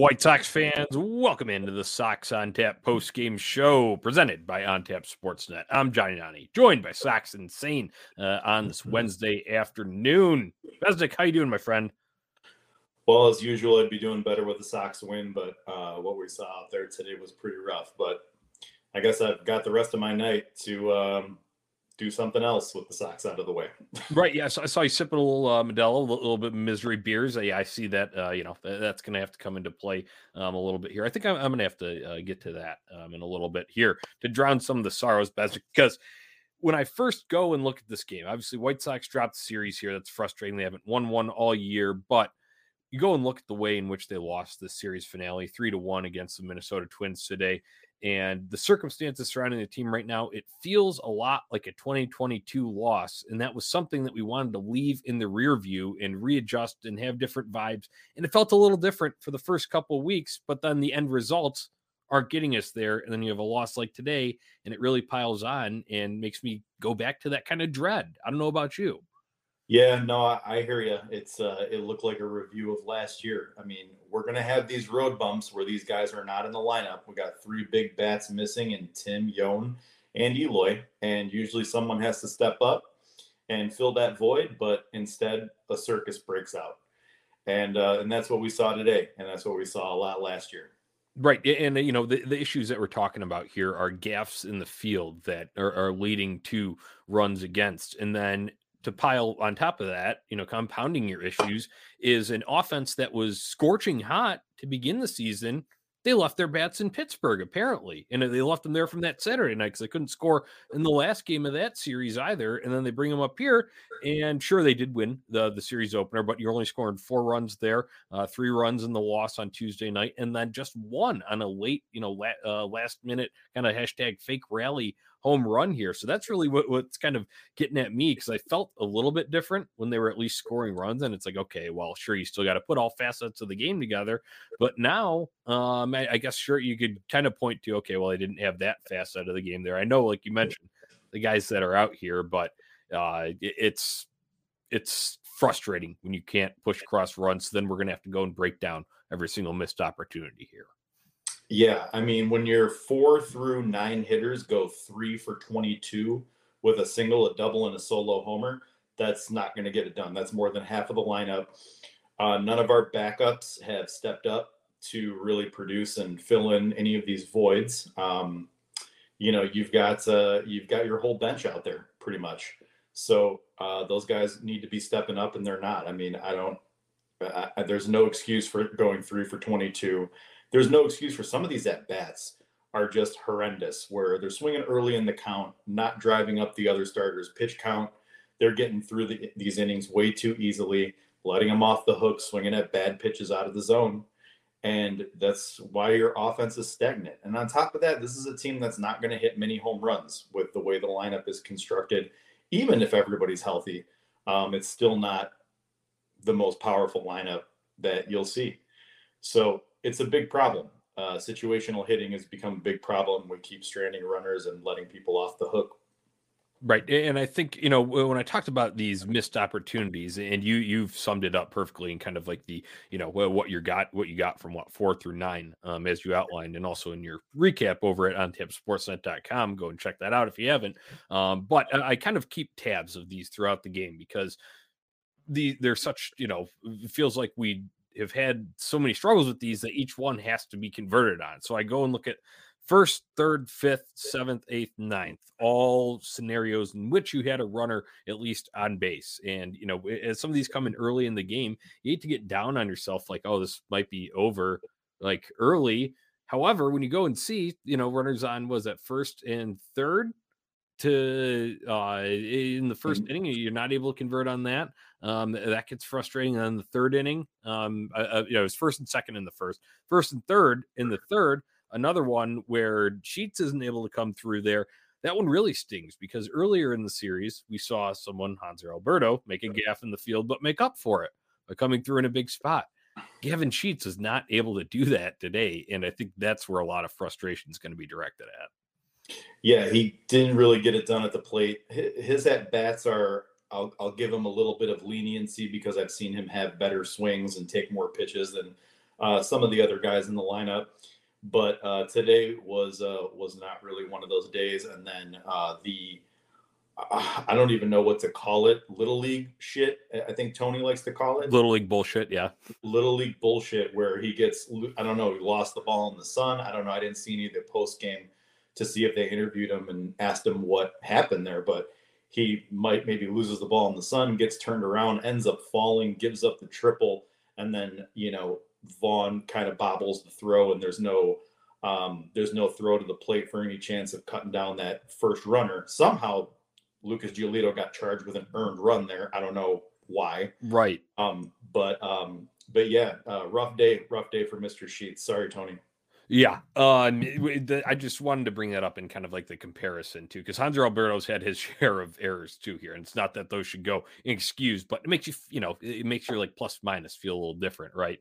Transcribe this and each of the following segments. White Sox fans, welcome into the Sox On Tap post-game show presented by On Tap Sportsnet. I'm Johnny Nani, joined by Sox Insane on this Wednesday afternoon. Besnik, how you doing, my friend? Well, as usual, I'd be doing better with the Sox win, but what we saw out there today was pretty rough. But I guess I've got the rest of my night to do something else with the Sox out of the way. Right. Yeah. So I saw you sipping a little Modelo, a little bit of misery beers. Yeah, I see that, that's going to have to come into play a little bit here. I think I'm going to have to get to that in a little bit here to drown some of the sorrows best, because when I first go and look at this game, obviously White Sox dropped the series here. That's frustrating. They haven't won one all year, but you go and look at the way in which they lost this series finale 3-1 against the Minnesota Twins today. And the circumstances surrounding the team right now, it feels a lot like a 2022 loss. And that was something that we wanted to leave in the rear view and readjust and have different vibes. And it felt a little different for the first couple of weeks, but then the end results aren't getting us there. And then you have a loss like today, and it really piles on and makes me go back to that kind of dread. I don't know about you. Yeah, no, I hear you. It's it looked like a review of last year. I mean, we're going to have these road bumps where these guys are not in the lineup. We got three big bats missing in Tim, Yoan, and Eloy, and usually someone has to step up and fill that void, but instead a circus breaks out. And that's what we saw today, and that's what we saw a lot last year. Right. And, you know, the issues that we're talking about here are gaffes in the field that are leading to runs against, and then to pile on top of that, you know, compounding your issues is an offense that was scorching hot to begin the season. They left their bats in Pittsburgh, apparently, and they left them there from that Saturday night because they couldn't score in the last game of that series either. And then they bring them up here, and sure, they did win the series opener, but you're only scoring 4 runs there, 3 runs in the loss on Tuesday night, and then just 1 on a late, you know, last minute kind of hashtag fake rally home run here. So that's really what's kind of getting at me, because I felt a little bit different when they were at least scoring runs, and it's like, okay, well, sure, you still got to put all facets of the game together, but now I guess, sure, you could kind of point to, okay, well, I didn't have that facet of the game there. I know, like you mentioned, the guys that are out here, but it's frustrating when you can't push across runs. So then we're going to have to go and break down every single missed opportunity here. Yeah, I mean, when your 4 through 9 hitters go 3 for 22 with a single, a double, and a solo homer, that's not going to get it done. That's more than half of the lineup. None of our backups have stepped up to really produce and fill in any of these voids. You know, you've got your whole bench out there pretty much. So those guys need to be stepping up, and they're not. I mean, there's no excuse for going 3 for 22. There's no excuse for some of these at-bats are just horrendous, where they're swinging early in the count, not driving up the other starters' pitch count. They're getting through these innings way too easily, letting them off the hook, swinging at bad pitches out of the zone. And that's why your offense is stagnant. And on top of that, this is a team that's not going to hit many home runs with the way the lineup is constructed. Even if everybody's healthy, it's still not the most powerful lineup that you'll see. So it's a big problem. Situational hitting has become a big problem. We keep stranding runners and letting people off the hook. Right. And I think, you know, when I talked about these missed opportunities, and you've summed it up perfectly in kind of like the, you know, what you got from 4 through 9, as you outlined, and also in your recap over at ontapsportsnet.com. Go and check that out if you haven't. But I kind of keep tabs of these throughout the game, because they're such, you know, it feels like we have had so many struggles with these that each one has to be converted on. So I go and look at 1st, 3rd, 5th, 7th, 8th, 9th, all scenarios in which you had a runner at least on base. And, you know, as some of these come in early in the game, you need to get down on yourself, like, oh, this might be over, like, early. However, when you go and see, you know, runners on, was that 1st and 3rd to in the first inning, you're not able to convert on that. That gets frustrating. And then the 3rd inning, you know, it was 1st and 2nd in the 1st and 3rd in the 3rd. Another one where Sheets isn't able to come through there. That one really stings, because earlier in the series, we saw someone, Hanser Alberto, make a gaff in the field, but make up for it by coming through in a big spot. Gavin Sheets is not able to do that today. And I think that's where a lot of frustration is going to be directed at. Yeah, he didn't really get it done at the plate. His at-bats are, I'll give him a little bit of leniency, because I've seen him have better swings and take more pitches than some of the other guys in the lineup. But today was not really one of those days. And then I don't even know what to call it. Little league shit. I think Tony likes to call it little league bullshit. Yeah. Little league bullshit where he gets, I don't know, he lost the ball in the sun. I don't know. I didn't see any of the post game to see if they interviewed him and asked him what happened there, but he maybe loses the ball in the sun, gets turned around, ends up falling, gives up the triple. And then, you know, Vaughn kind of bobbles the throw and there's no throw to the plate for any chance of cutting down that first runner. Somehow Lucas Giolito got charged with an earned run there. I don't know why. Right. But yeah, rough day for Mr. Sheets. Sorry, Tony. Yeah. I just wanted to bring that up in kind of like the comparison too, because Hanser Alberto's had his share of errors too here. And it's not that those should go excused, but it makes you, you know, it makes your like plus minus feel a little different, right?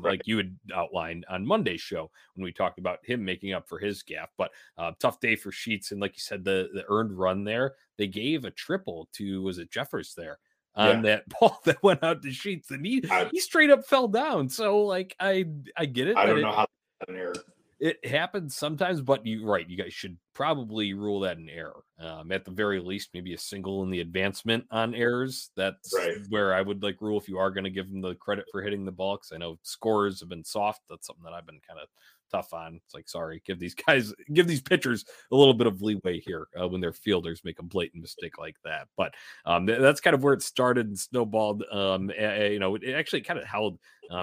Like you had outlined on Monday's show when we talked about him making up for his gaffe, but tough day for Sheets. And like you said, the earned run there, they gave a triple to, was it Jeffers there? Yeah. On that ball that went out to Sheets, and he straight up fell down. So like, I get it. I don't know how. An error. It happens sometimes, but you guys should probably rule that an error. At the very least, maybe a single in the advancement on errors. That's right. Where I would like rule if you are going to give them the credit for hitting the ball, because I know scorers have been soft. That's something that I've been kind of tough on. It's like, sorry, give these pitchers a little bit of leeway here when their fielders make a blatant mistake like that. But that's kind of where it started and snowballed. You know, it actually kind of held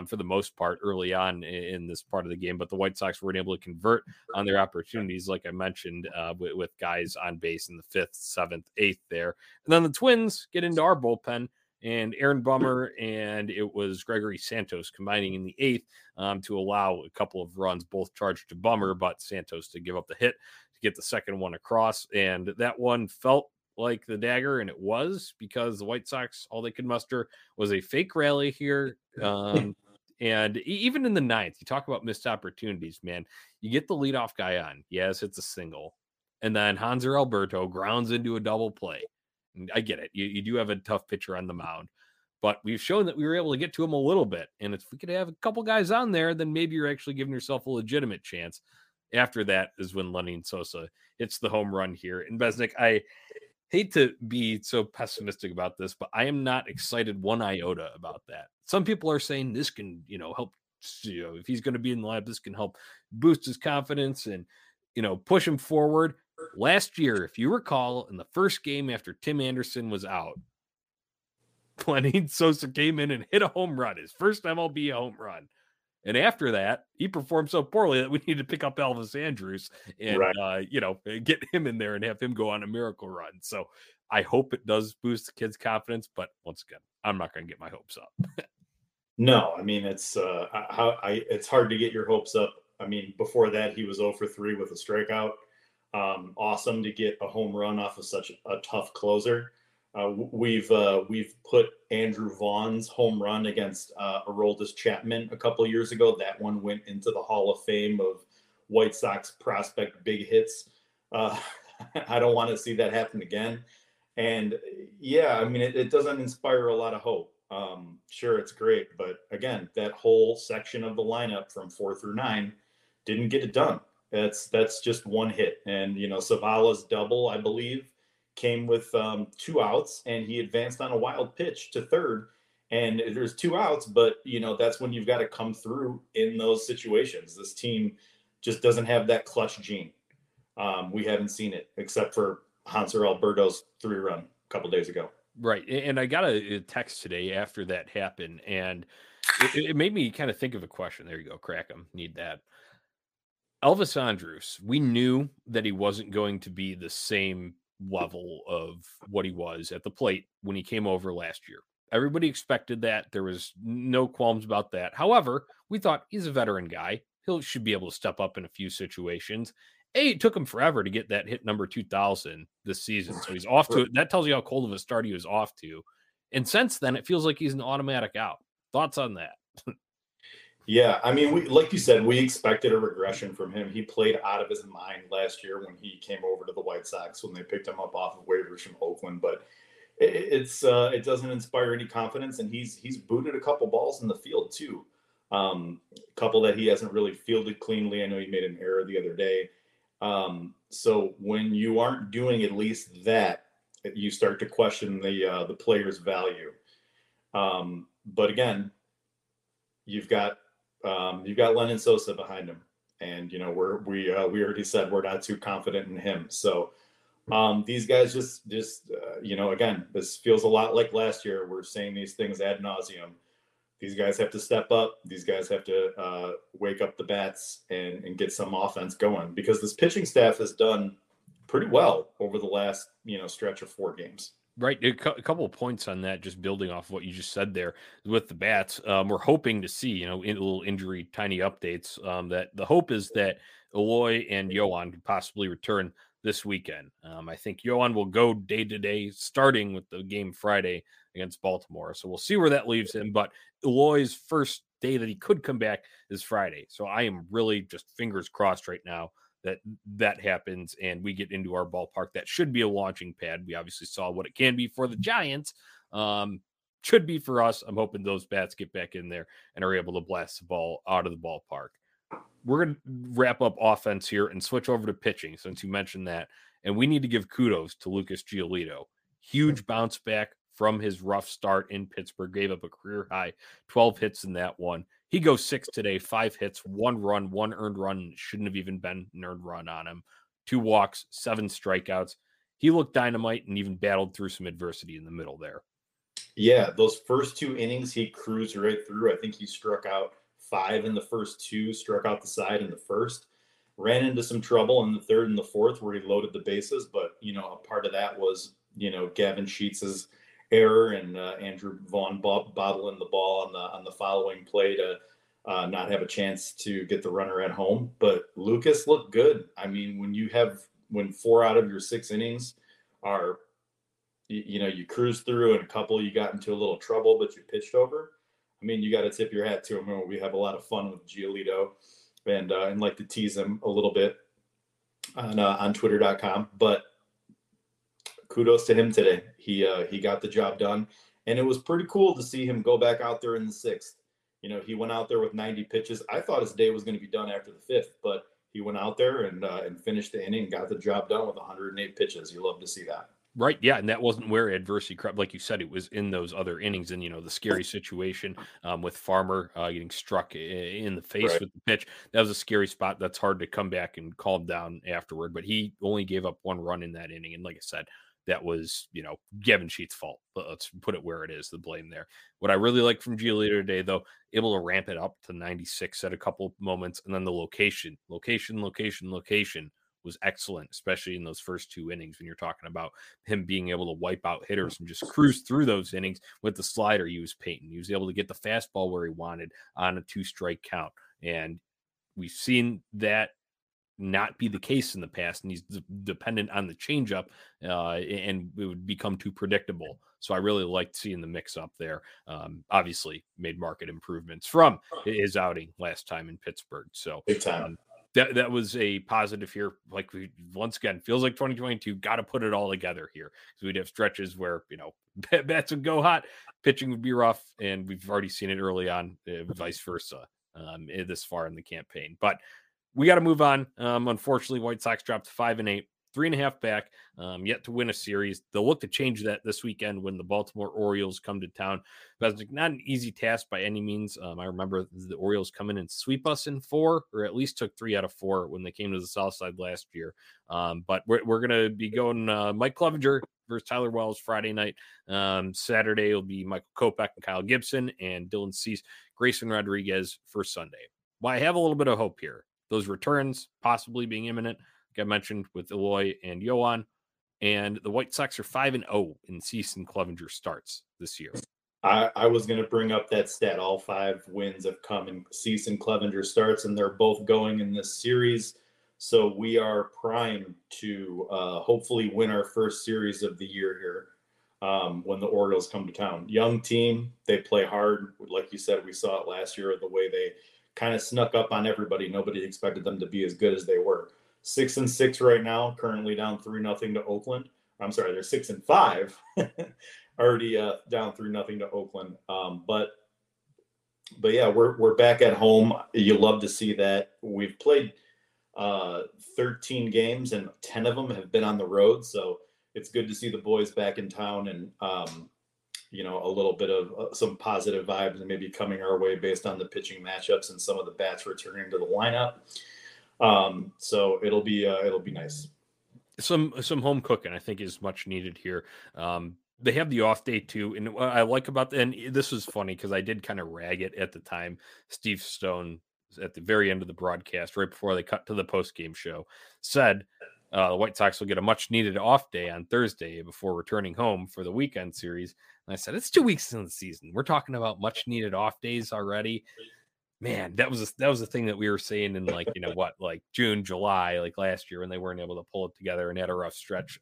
for the most part early on in this part of the game, but the White Sox weren't able to convert on their opportunities, like I mentioned, with guys on base in the 5th, 7th, 8th there. And then the Twins get into our bullpen, and Aaron Bummer and it was Gregory Santos combining in the 8th to allow a couple of runs, both charged to Bummer, but Santos to give up the hit to get the second one across. And that one felt like the dagger, and it was, because the White Sox, all they could muster was a fake rally here. And even in the 9th, you talk about missed opportunities, man. You get the leadoff guy on. Yes, it's a single. And then Hanser Alberto grounds into a double play. I get it. You do have a tough pitcher on the mound, but we've shown that we were able to get to him a little bit. And if we could have a couple guys on there, then maybe you're actually giving yourself a legitimate chance. After that is when Lenyn Sosa hits the home run here. And Besnik, I hate to be so pessimistic about this, but I am not excited one iota about that. Some people are saying this can, you know, help, you know, if he's going to be in the lineup, this can help boost his confidence and, you know, push him forward. Last year, if you recall, in the first game after Tim Anderson was out, Lenyn Sosa came in and hit a home run, his first MLB home run. And after that, he performed so poorly that we needed to pick up Elvis Andrus and, right. You know, get him in there and have him go on a miracle run. So I hope it does boost the kid's confidence. But once again, I'm not going to get my hopes up. No, I mean, it's hard to get your hopes up. I mean, before that, he was 0-for-3 with a strikeout. Awesome to get a home run off of such a tough closer. We've put Andrew Vaughn's home run against Aroldis Chapman a couple years ago. That one went into the Hall of Fame of White Sox prospect big hits. I don't want to see that happen again. And yeah, I mean, it doesn't inspire a lot of hope. Sure, it's great, but again, that whole section of the lineup from 4 through 9 didn't get it done. That's just one hit. And, you know, Savala's double, I believe, came with 2 outs, and he advanced on a wild pitch to third, and there's 2 outs, but, you know, that's when you've got to come through in those situations. This team just doesn't have that clutch gene. We haven't seen it except for Hanser Alberto's 3-run a couple days ago. Right. And I got a text today after that happened, and it made me kind of think of a question. There you go. Crack 'em. Need that. Elvis Andrus, we knew that he wasn't going to be the same level of what he was at the plate when he came over last year. Everybody expected that. There was no qualms about that. However, we thought he's a veteran guy. He should be able to step up in a few situations. A, it took him forever to get that hit number 2,000 this season. So he's off to it. That tells you how cold of a start he was off to. And since then, it feels like he's an automatic out. Thoughts on that? Yeah, I mean, like you said, we expected a regression from him. He played out of his mind last year when he came over to the White Sox when they picked him up off of waivers from Oakland. But it doesn't inspire any confidence, and he's booted a couple balls in the field too. A couple that he hasn't really fielded cleanly. I know he made an error the other day. So when you aren't doing at least that, you start to question the player's value. But again, you've got Lenyn Sosa behind him, and you know we already said we're not too confident in him. So these guys just you know, again, this feels a lot like last year. We're saying these things ad nauseum. These guys have to step up. These guys have to wake up the bats and get some offense going, because this pitching staff has done pretty well over the last, you know, stretch of four games. Right. A couple of points on that, just building off what you just said there with the bats. We're hoping to see, you know, in a little injury, tiny updates, that the hope is that Eloy and Yoan could possibly return this weekend. I think Yoan will go day to day, starting with the game Friday against Baltimore. So we'll see where that leaves him. But Eloy's first day that he could come back is Friday. So I am really just fingers crossed right now that happens and we get into our ballpark. That should be a launching pad. We obviously saw what it can be for the Giants. Should be for us. I'm hoping those bats get back in there and are able to blast the ball out of the ballpark. We're going to wrap up offense here and switch over to pitching, since you mentioned that. And we need to give kudos to Lucas Giolito. Huge bounce back from his rough start in Pittsburgh, gave up a career-high 12 hits in that one. He goes 6 today, 5 hits, 1 run, 1 earned run. Shouldn't have even been an earned run on him. 2 walks, 7 strikeouts. He looked dynamite and even battled through some adversity in the middle there. Yeah, those first 2 innings, he cruised right through. I think he struck out 5 in the first 2, struck out the side in the first, ran into some trouble in the third and the fourth where he loaded the bases. But, you know, a part of that was, you know, Gavin Sheets's error and Andrew Vaughn bobbling the ball on the following play to not have a chance to get the runner at home. But Lucas looked good. I mean, when 4 out of your 6 innings are, you know, you cruise through and a couple you got into a little trouble, but you pitched over. I mean, you got to tip your hat to him. We have a lot of fun with Giolito and like to tease him a little bit on Twitter.com, but kudos to him today. He got the job done, and it was pretty cool to see him go back out there in the sixth. You know, he went out there with 90 pitches. I thought his day was going to be done after the fifth, but he went out there and finished the inning and got the job done with 108 pitches. You love to see that. Right, yeah, and that wasn't where adversity crept. Like you said, it was in those other innings and, you know, the scary situation with Farmer getting struck in the face right with the pitch. That was a scary spot. That's hard to come back and calm down afterward, but he only gave up 1 run in that inning, and like I said, that was, you know, Gavin Sheets' fault. But let's put it where it is, the blame there. What I really like from Giolito today, though, able to ramp it up to 96 at a couple of moments. And then the location was excellent, especially in those first 2 innings when you're talking about him being able to wipe out hitters and just cruise through those innings with the slider he was painting. He was able to get the fastball where he wanted on a 2-strike count. And we've seen that not be the case in the past, and he's dependent on the changeup and it would become too predictable. So I really liked seeing the mix up there. Obviously made market improvements from his outing last time in Pittsburgh. So that was a positive here. Like, we once again, feels like 2022, got to put it all together here. So we'd have stretches where, you know, bats would go hot, pitching would be rough, and we've already seen it early on, vice versa, this far in the campaign. But we got to move on. Unfortunately, White Sox dropped to 5-8, 3.5 back, yet to win a series. They'll look to change that this weekend when the Baltimore Orioles come to town. Besnik, not an easy task by any means. I remember the Orioles come in and sweep us in 4, or at least took 3 out of 4 when they came to the South Side last year. But we're going to be going Mike Clevenger versus Tyler Wells Friday night. Saturday will be Michael Kopech and Kyle Gibson, and Dylan Cease, Grayson Rodriguez for Sunday. Well, I have a little bit of hope here. Those returns possibly being imminent, like I mentioned with Eloy and Yoan, and the White Sox are 5-0 in Cease and Clevenger starts this year. I was going to bring up that stat. All 5 wins have come in Cease and Clevenger starts, and they're both going in this series. So we are primed to hopefully win our first series of the year here when the Orioles come to town. Young team, they play hard. Like you said, we saw it last year, the way they kind of snuck up on everybody. Nobody expected them to be as good as they were. 6-6 right now, currently down 3-0 to Oakland. I'm sorry, they're 6-5 already down 3-0 to Oakland. But But yeah, we're back at home. You love to see that. We've played 13 games and 10 of them have been on the road. So it's good to see the boys back in town and, you know, a little bit of some positive vibes and maybe coming our way based on the pitching matchups and some of the bats returning to the lineup. So it'll be nice. Some home cooking, I think, is much needed here. They have the off day too. And what I like about that, and this is funny because I did kind of rag it at the time, Steve Stone at the very end of the broadcast, right before they cut to the post-game show, said the White Sox will get a much needed off day on Thursday before returning home for the weekend series. And I said, it's 2 weeks into the season. We're talking about much needed off days already. Man, that was the thing that we were saying in like June, July, like last year when they weren't able to pull it together and had a rough stretch.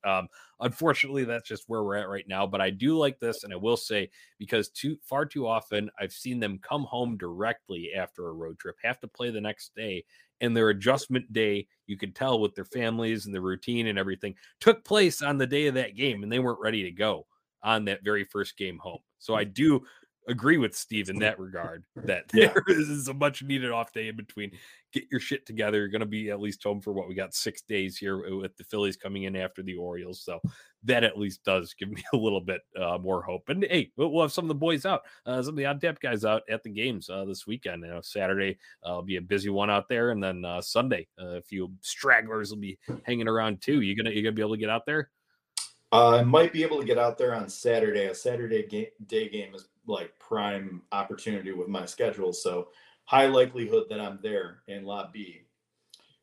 Unfortunately, that's just where we're at right now. But I do like this, and I will say, because far too often I've seen them come home directly after a road trip, have to play the next day, and their adjustment day, you could tell with their families and the routine and everything, took place on the day of that game, and they weren't ready to go on that very first game home. So I do agree with Steve in that regard, that there is a much needed off day in between. Get your shit together. You're going to be at least home for what we got 6 days here with the Phillies coming in after the Orioles. So that at least does give me a little bit more hope. And hey, we'll have some of the boys out, some of the on tap guys out at the games this weekend. You know, Saturday will be a busy one out there. And then Sunday, a few stragglers will be hanging around too. You're going to be able to get out there. I might be able to get out there on Saturday. A Saturday day game is like prime opportunity with my schedule. So high likelihood that I'm there in Lot B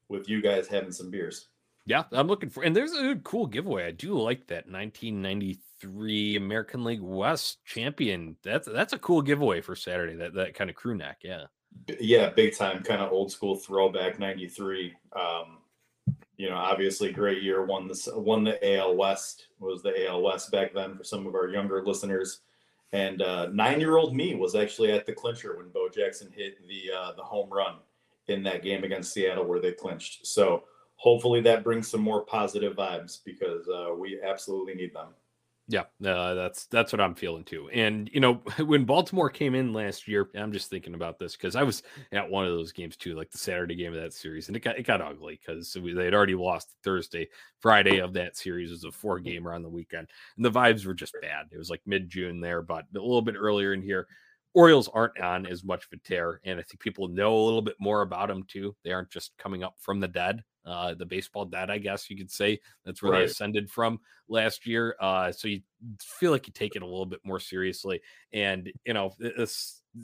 with you guys having some beers. Yeah, I'm looking for, and there's a cool giveaway. I do like that 1993 American League West champion. That's a cool giveaway for Saturday. That kind of crew neck. Yeah. Yeah. Big time, kind of old school throwback 93. You know, obviously great year, won the AL West, was the AL West back then for some of our younger listeners. And 9-year-old me was actually at the clincher when Bo Jackson hit the home run in that game against Seattle where they clinched. So hopefully that brings some more positive vibes because we absolutely need them. Yeah, that's what I'm feeling too. And, you know, when Baltimore came in last year, I'm just thinking about this because I was at one of those games too, like the Saturday game of that series. And it got ugly because they had already lost Thursday. Friday of that series was a 4-gamer on the weekend. And the vibes were just bad. It was like mid-June there, but a little bit earlier in here. Orioles aren't on as much of a tear. And I think people know a little bit more about them too. They aren't just coming up from the dead. The baseball dad, I guess you could say that's where they ascended from last year. So you feel like you take it a little bit more seriously. And, you know,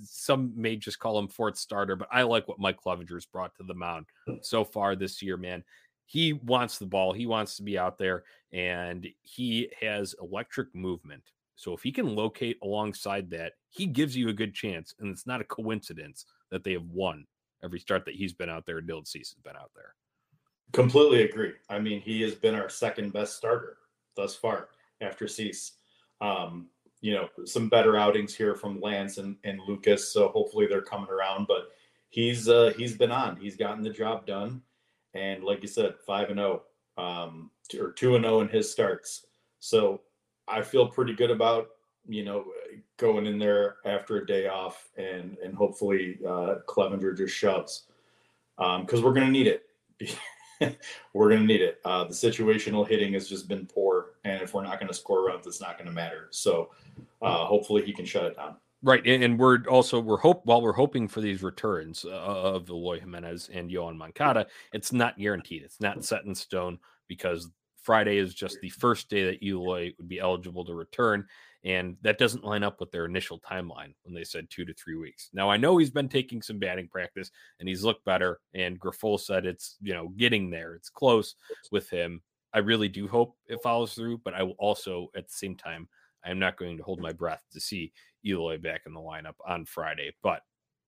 some may just call him fourth starter, but I like what Mike Clevenger's brought to the mound so far this year, man. He wants the ball. He wants to be out there, and he has electric movement. So if he can locate alongside that, he gives you a good chance. And it's not a coincidence that they have won every start that he's been out there. Dylan Cease has been out there. Completely agree. I mean, he has been our second best starter thus far after Cease. You know, some better outings here from Lance and Lucas, so hopefully they're coming around. But he's been on. He's gotten the job done, and like you said, 5-0 or 2-0 in his starts. So I feel pretty good about, you know, going in there after a day off, and hopefully Clevenger just shoves because we're going to need it. We're going to need it. The situational hitting has just been poor. And if we're not going to score runs, it's not going to matter. So hopefully he can shut it down. Right. And we're hoping for these returns of Eloy Jimenez and Yoan Moncada, it's not guaranteed. It's not set in stone because Friday is just the first day that Eloy would be eligible to return. And that doesn't line up with their initial timeline when they said 2 to 3 weeks. Now, I know he's been taking some batting practice and he's looked better. And Grifol said it's, you know, getting there. It's close with him. I really do hope it follows through. But I will also, at the same time, I'm not going to hold my breath to see Eloy back in the lineup on Friday. But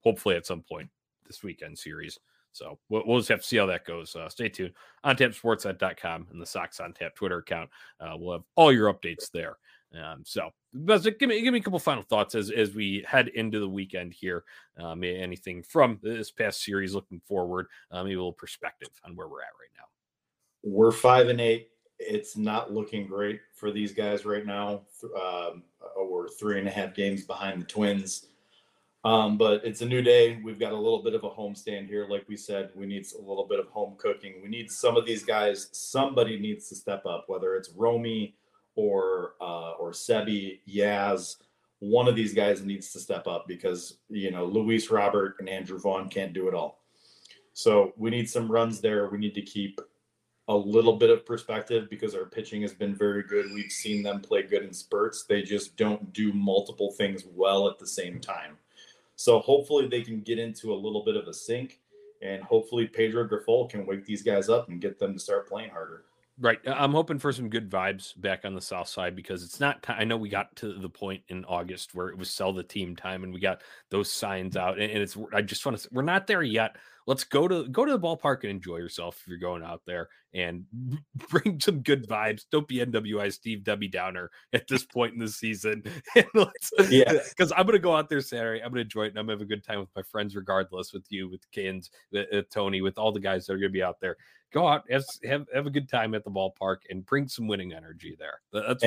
hopefully at some point this weekend series. So we'll just have to see how that goes. Stay tuned. OnTapSportsnet.com and the Sox On Tap Twitter account. We'll have all your updates there. So Besnik, give me a couple final thoughts as we head into the weekend here. Anything from this past series looking forward, maybe a little perspective on where we're at right now. We're 5-8. It's not looking great for these guys right now. We're 3.5 games behind the Twins. But it's a new day. We've got a little bit of a homestand here. Like we said, we need a little bit of home cooking. We need some of these guys. Somebody needs to step up, whether it's Romy or Sebi, Yaz. One of these guys needs to step up because, you know, Luis Robert and Andrew Vaughn can't do it all. So we need some runs there. We need to keep a little bit of perspective because our pitching has been very good. We've seen them play good in spurts. They just don't do multiple things well at the same time. So hopefully they can get into a little bit of a sink, and hopefully Pedro Grifol can wake these guys up and get them to start playing harder. Right. I'm hoping for some good vibes back on the South Side because it's not time. I know we got to the point in August where it was sell the team time and we got those signs out, and it's, I just want to, we're not there yet. Let's go to the ballpark and enjoy yourself if you're going out there, and bring some good vibes. Don't be NWI Steve Debbie Downer at this point in the season. Yeah, because I'm going to go out there Saturday. I'm going to enjoy it, and I'm going to have a good time with my friends regardless, with you, with Kins, with Tony, with all the guys that are going to be out there. Go out, have a good time at the ballpark, and bring some winning energy there. That's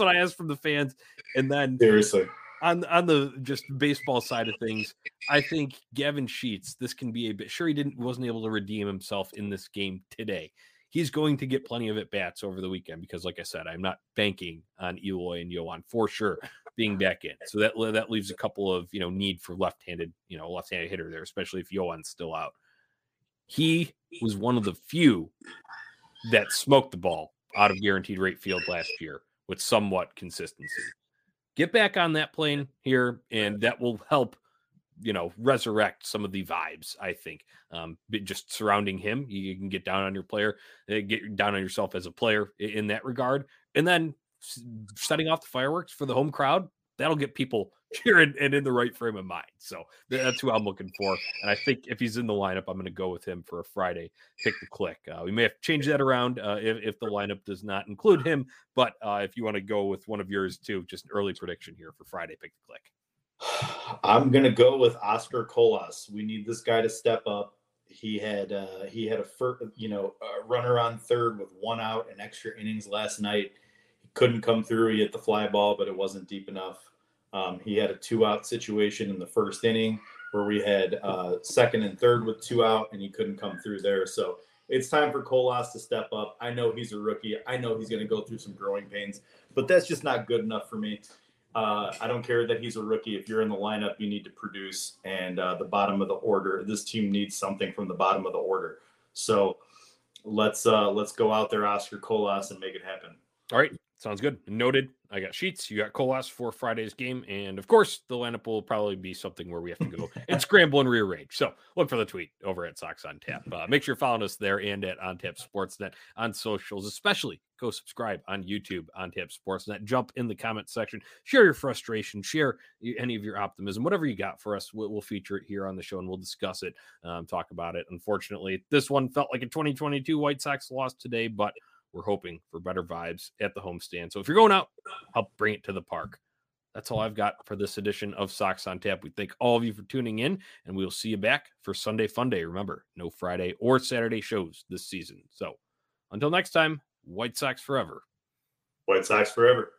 what I ask from the fans. And then seriously, on the just baseball side of things, I think Gavin Sheets, this can be a bit. Sure, he wasn't able to redeem himself in this game today. He's going to get plenty of at bats over the weekend because, like I said, I'm not banking on Eloy and Yoan for sure being back in. So that leaves a couple of need for left-handed hitter there, especially if Yoan's still out. He was one of the few that smoked the ball out of guaranteed rate field last year with somewhat consistency. Get back on that plane here, and that will help, resurrect some of the vibes, I think. Just surrounding him, you can get down on your player, get down on yourself as a player in that regard. And then setting off the fireworks for the home crowd, that'll get people cheering and in the right frame of mind. So that's who I'm looking for. And I think if he's in the lineup, I'm going to go with him for a Friday pick the click. We may have to change that around if the lineup does not include him. But if you want to go with one of yours too, just an early prediction here for Friday pick the click. I'm going to go with Oscar Colas. We need this guy to step up. He had a runner on third with one out and extra innings last night. He couldn't come through. He hit the fly ball, but it wasn't deep enough. He had a two-out situation in the first inning where we had second and third with two out, and he couldn't come through there. So it's time for Colas to step up. I know he's a rookie. I know he's going to go through some growing pains, but that's just not good enough for me. I don't care that he's a rookie. If you're in the lineup, you need to produce, and the bottom of the order, this team needs something from the bottom of the order. So let's go out there, Oscar Colas, and make it happen. All right. Sounds good. Noted. I got Sheets. You got Colas for Friday's game. And, of course, the lineup will probably be something where we have to go and scramble and rearrange. So look for the tweet over at Sox On Tap. Make sure you're following us there and at On Tap Sportsnet on socials, especially. Go subscribe on YouTube, On Tap Sportsnet. Jump in the comment section. Share your frustration. Share any of your optimism. Whatever you got for us, we'll feature it here on the show, and we'll discuss it, talk about it. Unfortunately, this one felt like a 2022 White Sox loss today, but we're hoping for better vibes at the homestand. So if you're going out, help bring it to the park. That's all I've got for this edition of Sox On Tap. We thank all of you for tuning in, and we'll see you back for Sunday Fun Day. Remember, no Friday or Saturday shows this season. So until next time, White Sox forever. White Sox forever.